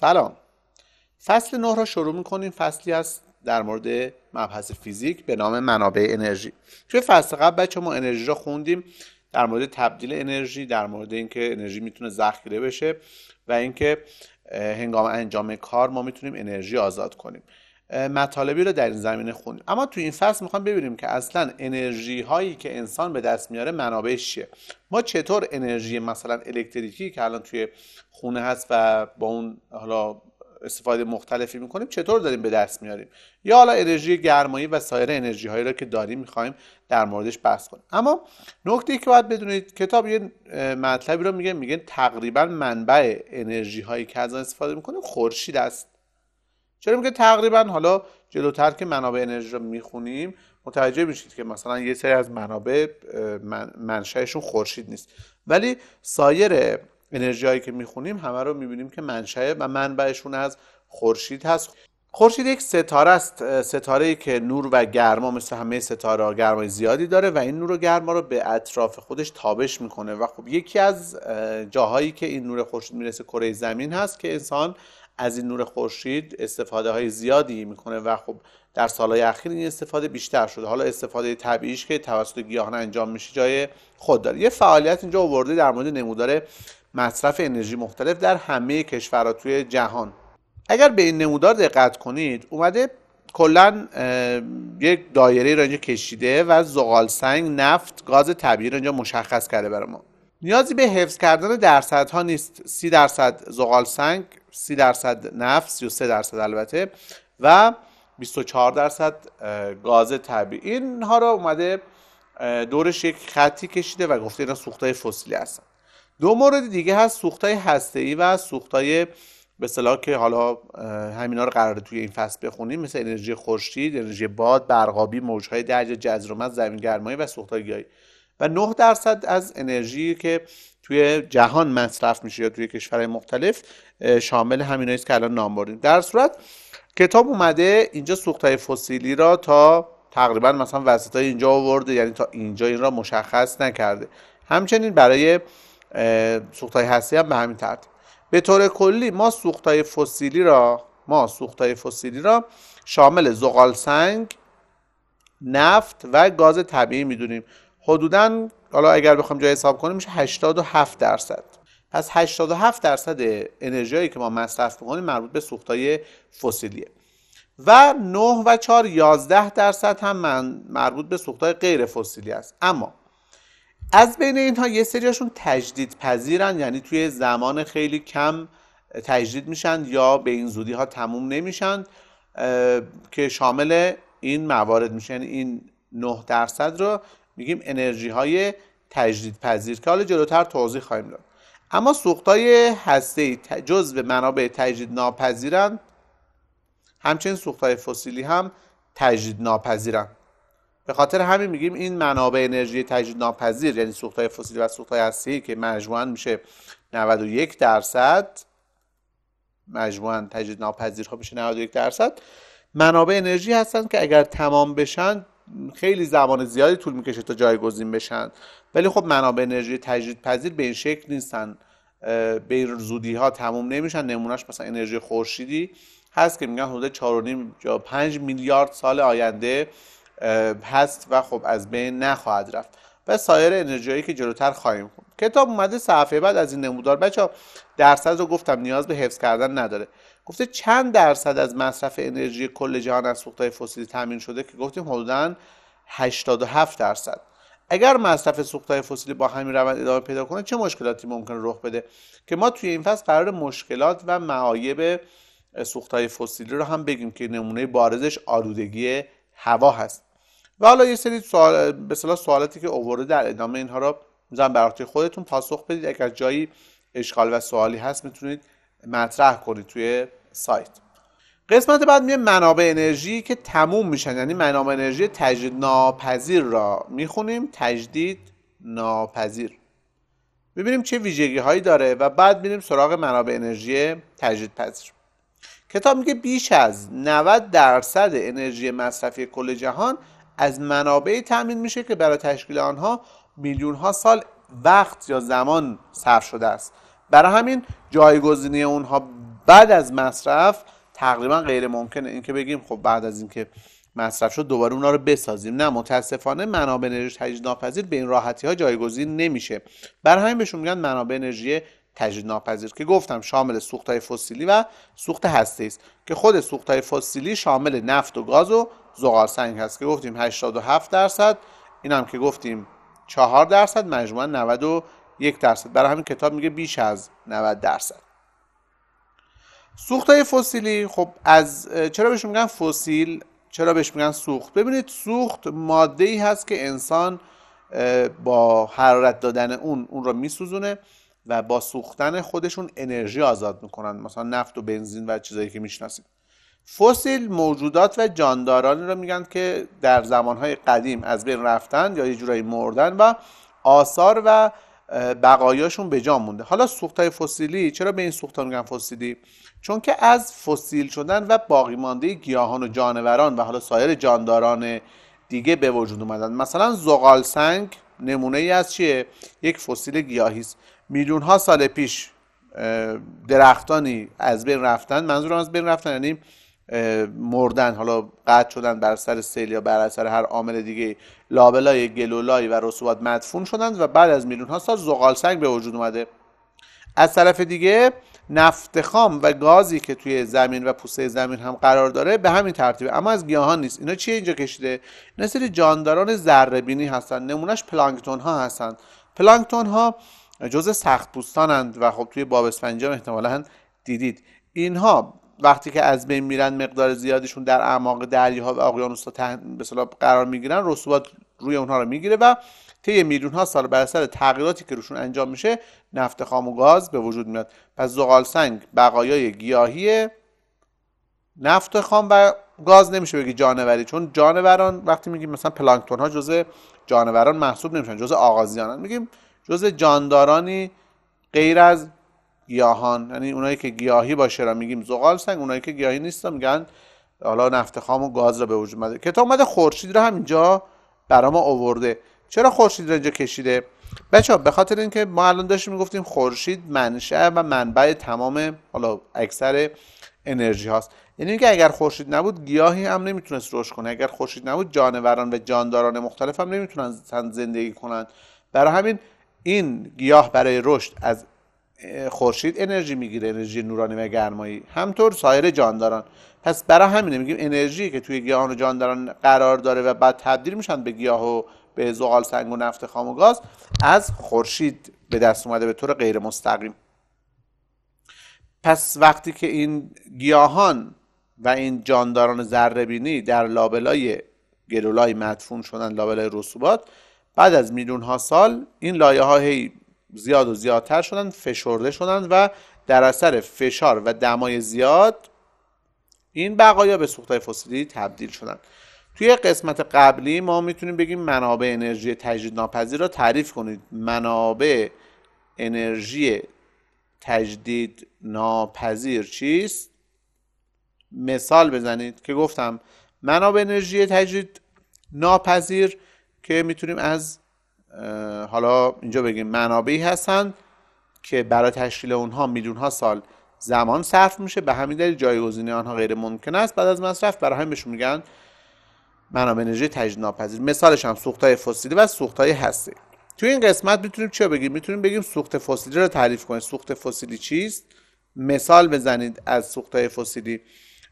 سلام. فصل 9 را شروع می‌کنیم. فصلی است در مورد مبحث فیزیک به نام منابع انرژی. توی فصل قبل بچه ما انرژی را خوندیم، در مورد تبدیل انرژی، در مورد اینکه انرژی میتونه ذخیره بشه و اینکه هنگام انجام کار ما میتونیم انرژی آزاد کنیم. مطالبی رو در این زمینه خوندیم. اما تو این فصل میخوام ببینیم که اصلا انرژی هایی که انسان به دست میاره منابعش چیه. ما چطور انرژی مثلا الکتریکی که الان توی خونه هست و با اون حالا استفاده مختلفی میکنیم چطور داریم به دست میاریم، یا حالا انرژی گرمایی و سایر انرژی هایی را که داریم میخوایم در موردش بحث کنیم. اما نکته‌ای که باید بدونید، کتاب یه مطلبی رو میگه تقریبا منبع انرژی هایی که از آن استفاده میکنیم خورشید است. چرا میگه تقریبا؟ حالا جلوتر که منابع انرژی رو میخونیم متوجه میشید که مثلا یه سری از منابع منشأشون خورشید نیست، ولی سایر انرژیایی که میخونیم همه رو میبینیم که منشأ و منبعشون از خورشید هست. خورشید یک ستاره است، ستاره‌ای که نور و گرما مثل همه ستاره‌ها گرمای زیادی داره و این نور و گرما رو به اطراف خودش تابش میکنه و خب یکی از جاهایی که این نور خورشید میرسه کره زمین هست که انسان از این نور خورشید استفاده های زیادی میکنه و خب در سالهای اخیر این استفاده بیشتر شده. حالا استفاده طبیعیش که توسط گیاهان انجام میشه جای خود داره. یه فعالیت اینجا آورده در مورد نمودار مصرف انرژی مختلف در همه کشورها توی جهان. اگر به این نمودار دقت کنید اومده کلا یک دایره را اینجا کشیده و زغال سنگ، نفت، گاز طبیعی را اینجا مشخص کرده برای ما. نیازی به حفظ کردن درصدها نیست. 30% زغال سنگ، 30% نفت، 33% البته و 24% گاز طبیعی. اینها را اومده دورش یک خطی کشیده و گفته اینا سوختهای فسیلی هستن. دو مورد دیگه هست، سوختهای هسته‌ای و سوختهای به اصطلاح که حالا همینا رو قراره توی این فصل بخونیم، مثل انرژی خورشید، انرژی باد، برقابی، موج‌های درج جزرومت، زمین گرمایی و سوختهای گیاهی. و 9% از انرژی که توی جهان مصرف میشه یا توی کشورهای مختلف شامل همینایی است که الان نام بردیم. در صورت کتاب اومده اینجا سوختهای فسیلی را تا تقریبا مثلا وسطای اینجا آورده، یعنی تا اینجا این را مشخص نکرده. همچنین برای سوختهای هستی هم به همین ترتیب. به طور کلی ما سوختهای فسیلی را شامل زغال سنگ، نفت و گاز طبیعی میدونیم. حدوداً حالا اگر بخوام جای حساب کنیم میشه 87%. پس 87% انرژیایی که ما مصرف می‌کنیم مربوط به سوختهای فسیلیه و 9 و 4 11% هم مربوط به سوختهای غیر فسیلی است. اما از بین اینها یه سریاشون تجدید پذیرن، یعنی توی زمان خیلی کم تجدید میشن یا به این زودی ها تموم نمیشن که شامل این موارد میشن. یعنی این 9% رو میگیم انرژی های تجدید پذیر که حالا جلوتر توضیح خواهیم داد. اما سوختهای هسته‌ای جزو منابع تجدید ناپذیرن، همچنین سوختهای فسیلی هم تجدید ناپذیرن. به خاطر همین میگیم این منابع انرژی تجدید ناپذیر، یعنی سوختهای فسیلی و سوختهای هسته‌ای که مجموعاً میشه 91%، مجموعاً تجدید ناپذیرها میشه 91%، منابع انرژی هستن که اگر تمام بشن خیلی زمان زیادی طول میکشه تا جایگزین بشن. ولی خب منابع انرژی تجدید پذیر به این شکل نیستن، به این زودی ها تموم نمیشن. نمونهش مثلا انرژی خورشیدی هست که میگن حدود 4.5 میلیارد سال آینده هست و خب از بین نخواهد رفت و سایر انرژیایی که جلوتر خواهیم خوند. کتاب اومده صفحه بعد از این نمودار بچه‌ها درصد رو گفتم نیاز به حفظ کردن نداره، گفته چند درصد از مصرف انرژی کل جهان از سوختهای فسیلی تامین شده که گفتیم حدوداً 87%. اگر مصرف سوختهای فسیلی با همین روند ادامه پیدا کنه چه مشکلاتی ممکن رخ بده که ما توی این فصل قرار مشکلات و معایب سوختهای فسیلی رو هم بگیم که نمونه بارزش آلودگی هوا هست. و حالا یه سری سوال به اصطلاح سوالاتی که آورده در ادامه اینها رو میذارم براتون، خودتون پاسخ بدید. اگر جایی اشکال و سوالی هست میتونید مطرح کنید توی سایت. قسمت بعد میگه منابع انرژی که تموم میشن، یعنی منابع انرژی تجدید ناپذیر را میخونیم. تجدید ناپذیر ببینیم چه ویژگی هایی داره و بعد میریم سراغ منابع انرژی تجدید پذیر. کتاب میگه بیش از 90% انرژی مصرفی کل جهان از منابعی تامین میشه که برای تشکیل آنها میلیون ها سال وقت یا زمان صرف شده است. برای همین جایگزینی اونها بعد از مصرف تقریبا غیر ممکنه اینکه بگیم خب بعد از اینکه مصرف شد دوباره اونا رو بسازیم. نه، متاسفانه منابع انرژی تجدیدناپذیر به این راحتی ها جایگزین نمیشه. بر همین بهشون میگن منابع انرژی تجدیدناپذیر که گفتم شامل سوخت های فسیلی و سوخت هسته‌ای است که خود سوخت های فسیلی شامل نفت و گاز و زغال سنگ هست که گفتیم 87%، این هم که گفتیم 4%، مجموعاً 91%. برای همین کتاب میگه بیش از 90%. سوخت های فسیلی، خب از چرا بهش میگن فسیل، چرا بهش میگن سوخت؟ ببینید سوخت ماده‌ای هست که انسان با حرارت دادن اون رو میسوزونه و با سوختن خودشون انرژی آزاد میکنن، مثلا نفت و بنزین و چیزایی که میشناسید. فسیل موجودات و جاندارانی رو میگن که در زمانهای قدیم از بین رفتن یا یه جورایی مردن و آثار و بقایاشون به جا مونده. حالا سوختهای فسیلی، چرا به این سوختها میگن فسیلی؟ چون که از فسیل شدن و باقی مانده گیاهان و جانوران و حالا سایر جانداران دیگه به وجود اومدن. مثلا زغال سنگ نمونه ای از چیه؟ یک فسیل گیاهی است. میلیون ها سال پیش درختانی از بین رفتن، منظور از بین رفتن یعنی مردن، حالا قطع شدن بر اثر سیل یا بر اثر هر عامل دیگه، لابلای گلولای و رسوبات مدفون شدند و بعد از میلیون ها سال زغال سنگ به وجود اومده. از طرف دیگه نفت خام و گازی که توی زمین و پوسته زمین هم قرار داره به همین ترتیبه، اما از گیاهان نیست. اینا چیه اینجا کشیده؟ اینا سری جانداران ذره‌بینی هستن، نمونش پلانکتون ها هستن. پلانکتون ها جزء سخت پوستانند و خب توی باب اسفنجی هم احتمالاً دیدید. اینها وقتی که از بین میرن، مقدار زیادیشون در اعماق دریاها و اقیانوس‌ها به اصطلاح قرار میگیرن، رسوبات روی اونها رو میگیره و طی میلیون ها سال بر اثر تغییراتی که روشون انجام میشه نفت خام و گاز به وجود میاد. پس زغال سنگ بقایای گیاهی، نفت خام و گاز، نمیشه بگی جانوری، چون جانوران وقتی میگیم مثلا پلانکتون ها جزء جانوران محسوب نمیشن، جزء آغازیانن، میگیم جزء جاندارانی غیر از گیاهان، یعنی اونایی که گیاهی باشه را میگیم زغال سنگ، اونایی که گیاهی نیستن میگن حالا نفت خام و گاز را به وجود اومده. کتاب اومده خورشید را همینجا برا ما آورده. چرا خورشید را اینجا کشیده؟ بچه‌ها به خاطر اینکه ما الان داشتیم میگفتیم خورشید منشأ و منبع تمام حالا اکثر انرژی هاست، یعنی اینکه اگر خورشید نبود گیاهی هم نمیتونست رشد کنه، اگر خورشید نبود جانوران و جانداران مختلف هم نمیتونن زندگی کنن. برای همین این گیاه برای رشد از خورشید انرژی میگیره، انرژی نورانی و گرمایی، همطور سایر جانداران. پس برای همین میگیم انرژی که توی گیاهان و جانداران قرار داره و بعد تبدیل میشن به گیاه و به زغال سنگ و نفت خام و گاز، از خورشید به دست اومده به طور غیر مستقیم. پس وقتی که این گیاهان و این جانداران ذره‌بینی در لابلای گلولای مدفون شدن، لابلای رسوبات، بعد از میلیون ها سال این لایه ها هی زیاد و زیادتر شدن، فشرده شدن و در اثر فشار و دمای زیاد این بقایا به سوختهای فسیلی تبدیل شدن. توی قسمت قبلی ما میتونیم بگیم منابع انرژی تجدیدناپذیر را تعریف کنید. منابع انرژی تجدیدناپذیر چیست؟ مثال بزنید که گفتم منابع انرژی تجدیدناپذیر که میتونیم از حالا اینجا بگیم منابعی هستند که برای تشکیل اونها میلیون ها سال زمان صرف میشه، به همین دلیل جایگزینی آنها غیر ممکن است بعد از مصرف، برای همین بهشون میگن منابع انرژی تجدیدناپذیر. مثالش هم سوختهای فسیلی و سوختهای هسته‌ای. توی این قسمت میتونیم چه بگیم؟ میتونیم بگیم سوخت فسیلی رو تعریف کنید. سوخت فسیلی چیست؟ مثال بزنید از سوختهای فسیلی،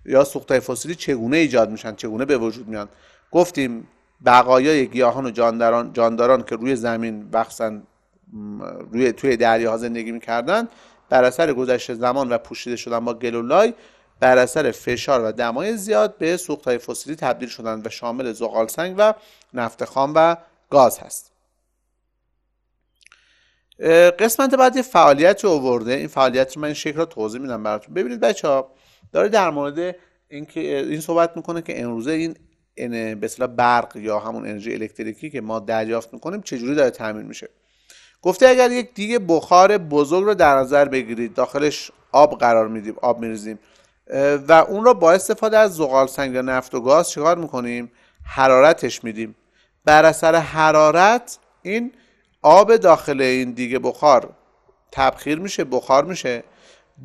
یا سوختهای فسیلی چگونه ایجاد میشن، چگونه به وجود میان. گفتیم بقایای گیاهان و جانداران که روی زمین بخصن توی دریاها زندگی می‌کردند، بر اثر گذشت زمان و پوشیده شدن با گلولای، بر اثر فشار و دمای زیاد به سوختهای فسیلی تبدیل شدند و شامل زغال سنگ و نفت خام و گاز هست. قسمت بعد یه فعالیت رو آورده. این فعالیت رو من این شکل رو توضیح میدم براتون. ببینید بچه‌ها، داره در مورد این صحبت میکنه که امروزه این به اصطلاح برق یا همون انرژی الکتریکی که ما دریافت میکنیم چجوری داره تامین میشه. گفته اگر یک دیگ بخار بزرگ رو در نظر بگیرید، داخلش آب قرار میدیم، آب میریزیم و اون رو با استفاده از زغال سنگ یا نفت و گاز چیکار میکنیم؟ حرارتش میدیم. بر اثر حرارت این آب داخل این دیگ بخار تبخیر میشه، بخار میشه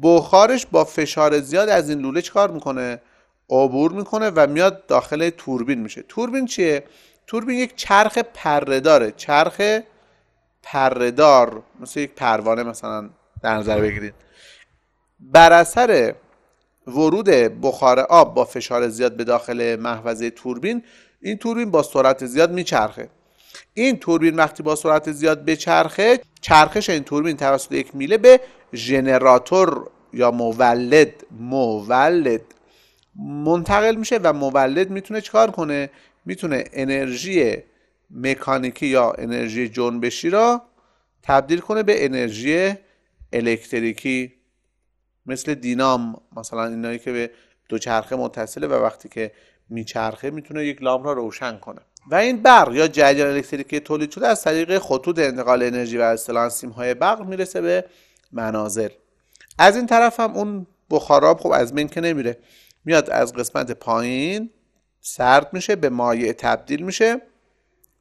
بخارش با فشار زیاد از این لوله چیکار میکنه؟ عبور میکنه و میاد داخل توربین میشه. توربین چیه؟ توربین یک چرخ پره داره، چرخ پره دار، مثل یک پروانه مثلا در نظر بگیرید. بر اثر ورود بخار آب با فشار زیاد به داخل محوزه توربین، این توربین با سرعت زیاد میچرخه. این توربین وقتی با سرعت زیاد بچرخه، چرخش این توربین توسط یک میله به ژنراتور یا مولد منتقل میشه و مولد میتونه چیکار کنه؟ میتونه انرژی مکانیکی یا انرژی جنبشی را تبدیل کنه به انرژی الکتریکی، مثل دینام، مثلا اینایی که به دوچرخه متصله و وقتی که میچرخه میتونه یک لامپ را روشن کنه. و این برق یا جریان الکتریکی تولید شده از طریق خطوط انتقال انرژی و اصطلاحاً سیم‌های برق میرسه به منازل. از این طرف هم اون بخاراب خب از بین که نمیره، میاد از قسمت پایین سرد میشه، به مایع تبدیل میشه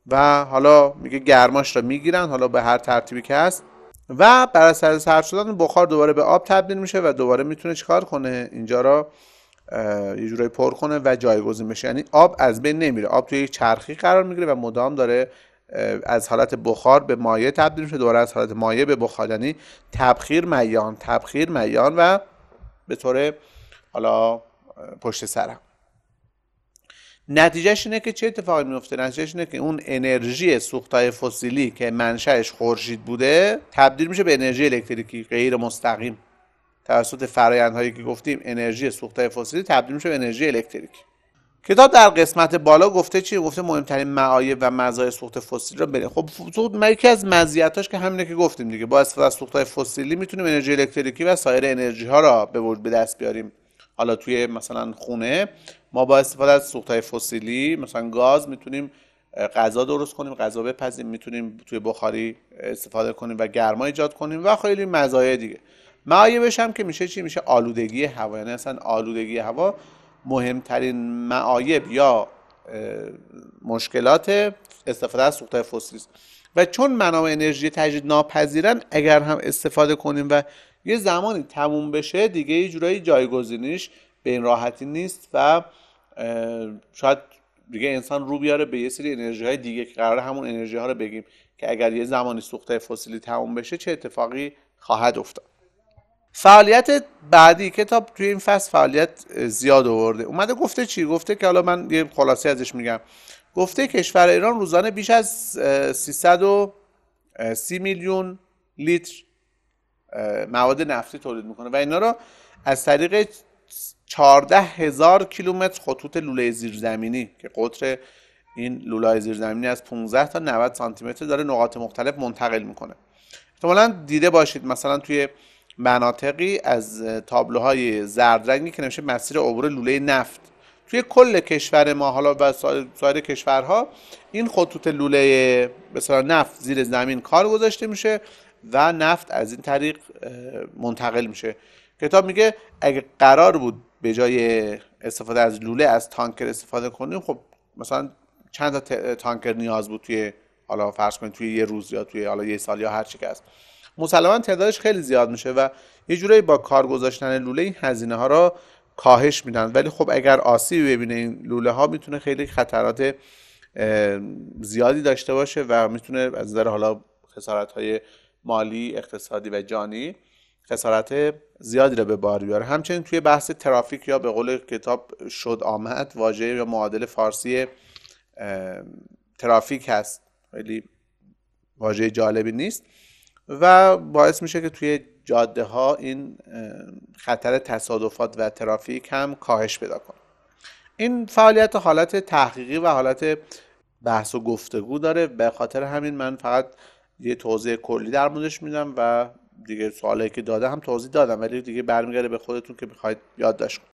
و حالا میگه گرماش را میگیرن، حالا به هر ترتیبی که هست، و بر اثر سرد شدن بخار دوباره به آب تبدیل میشه و دوباره میتونه چیکار کنه؟ اینجا را یه جورایی پر کنه و جایگزین بشه. یعنی آب از بین نمیره، آب توی یک چرخی قرار میگیره و مدام داره از حالت بخار به مایع تبدیل میشه، دوباره از حالت مایع به بخار، یعنی تبخیر میان و به طور حالا پشت سرم. نتیجهش اینه که چه اتفاقی میفته؟ نتیجهش اینه که اون انرژی سوختهای فسیلی که منشأش خورشید بوده تبدیل میشه به انرژی الکتریکی غیر مستقیم توسط فرآیندهایی که گفتیم. انرژی سوختهای فسیلی تبدیل میشه به انرژی الکتریکی. کتاب در قسمت بالا گفته چی؟ گفته مهمترین معایب و مزایا سوخت فسیلی رو بریم. خب سوخت مرکزی از مزیتاش که همینه که گفتیم دیگه، با استفاده از سوختهای فسیلی میتونیم انرژی الکتریکی و سایر انرژی ها را به وجود به دست بیاریم. حالا توی مثلا خونه ما با استفاده از سوختهای فسیلی مثلا گاز میتونیم غذا درست کنیم، غذا بپزیم، میتونیم توی بخاری استفاده کنیم و گرما ایجاد کنیم و خیلی مزایا دیگه. معایبش هم که میشه چی؟ میشه آلودگی هوا. یعنی اصلا آلودگی هوا مهمترین معایب یا مشکلات استفاده از سوختهای فسیلی است. و چون منابع انرژی تجدید ناپذیرن، اگر هم استفاده کنیم و یه زمانی تموم بشه دیگه یه جورایی جایگزینیش به این راحتی نیست و شاید دیگه انسان رو بیاره به یه سری انرژی های دیگه که قراره همون انرژی ها رو بگیم که اگر یه زمانی سوختهای فسیلی تموم بشه چه اتفاقی خواهد افتاد. فعالیت بعدی کتاب توی این فصل فعالیت زیاد آورده. اومده گفته چی؟ گفته که حالا من یه خلاصه ازش میگم. گفته کشور ایران روزانه بیش از 330 میلیون لیتر مواد نفتی تولید میکنه و اینا را از طریق 14,000 کیلومتر خطوط لوله زیرزمینی که قطر این لوله‌های زیرزمینی از 15 تا 90 سانتی متر داره نقاط مختلف منتقل میکنه. احتمالاً دیده باشید مثلا توی مناطقی از تابلوهای زرد رنگی که نمیشه مسیر عبور لوله نفت. توی کل کشور ما حالا و سایر کشورها این خطوط لوله مثلا نفت زیر زمین کار گذاشته میشه و نفت از این طریق منتقل میشه. کتاب میگه اگه قرار بود به جای استفاده از لوله از تانکر استفاده کنیم، خب مثلا چند تا تانکر نیاز بود توی حالا فرض کنید توی یه روز یا توی حالا یه سال یا هر چی که هست، مسلماً تعدادش خیلی زیاد میشه و یه جورایی با کار گذاشتن لوله این هزینه ها را کاهش میدن. ولی خب اگر آسیبی ببینه این لوله ها میتونه خیلی خطرات زیادی داشته باشه و میتونه از نظر حالا خسارت های مالی، اقتصادی و جانی خسارت زیادی را به بار بیاره. همچنین توی بحث ترافیک یا به قول کتاب شد آمد، واژه یا معادل فارسی ترافیک هست، ولی واژه جالبی نیست و باعث میشه که توی جاده ها این خطر تصادفات و ترافیک هم کاهش پیدا کنه. این فعالیت حالت تحقیقی و حالت بحث و گفتگو داره، به خاطر همین من فقط یه توضیح کلی در موردش میدم و دیگه سوالی که داده هم توضیح دادم، ولی دیگه برمیگرده به خودتون که بخواید یادداشت کنید.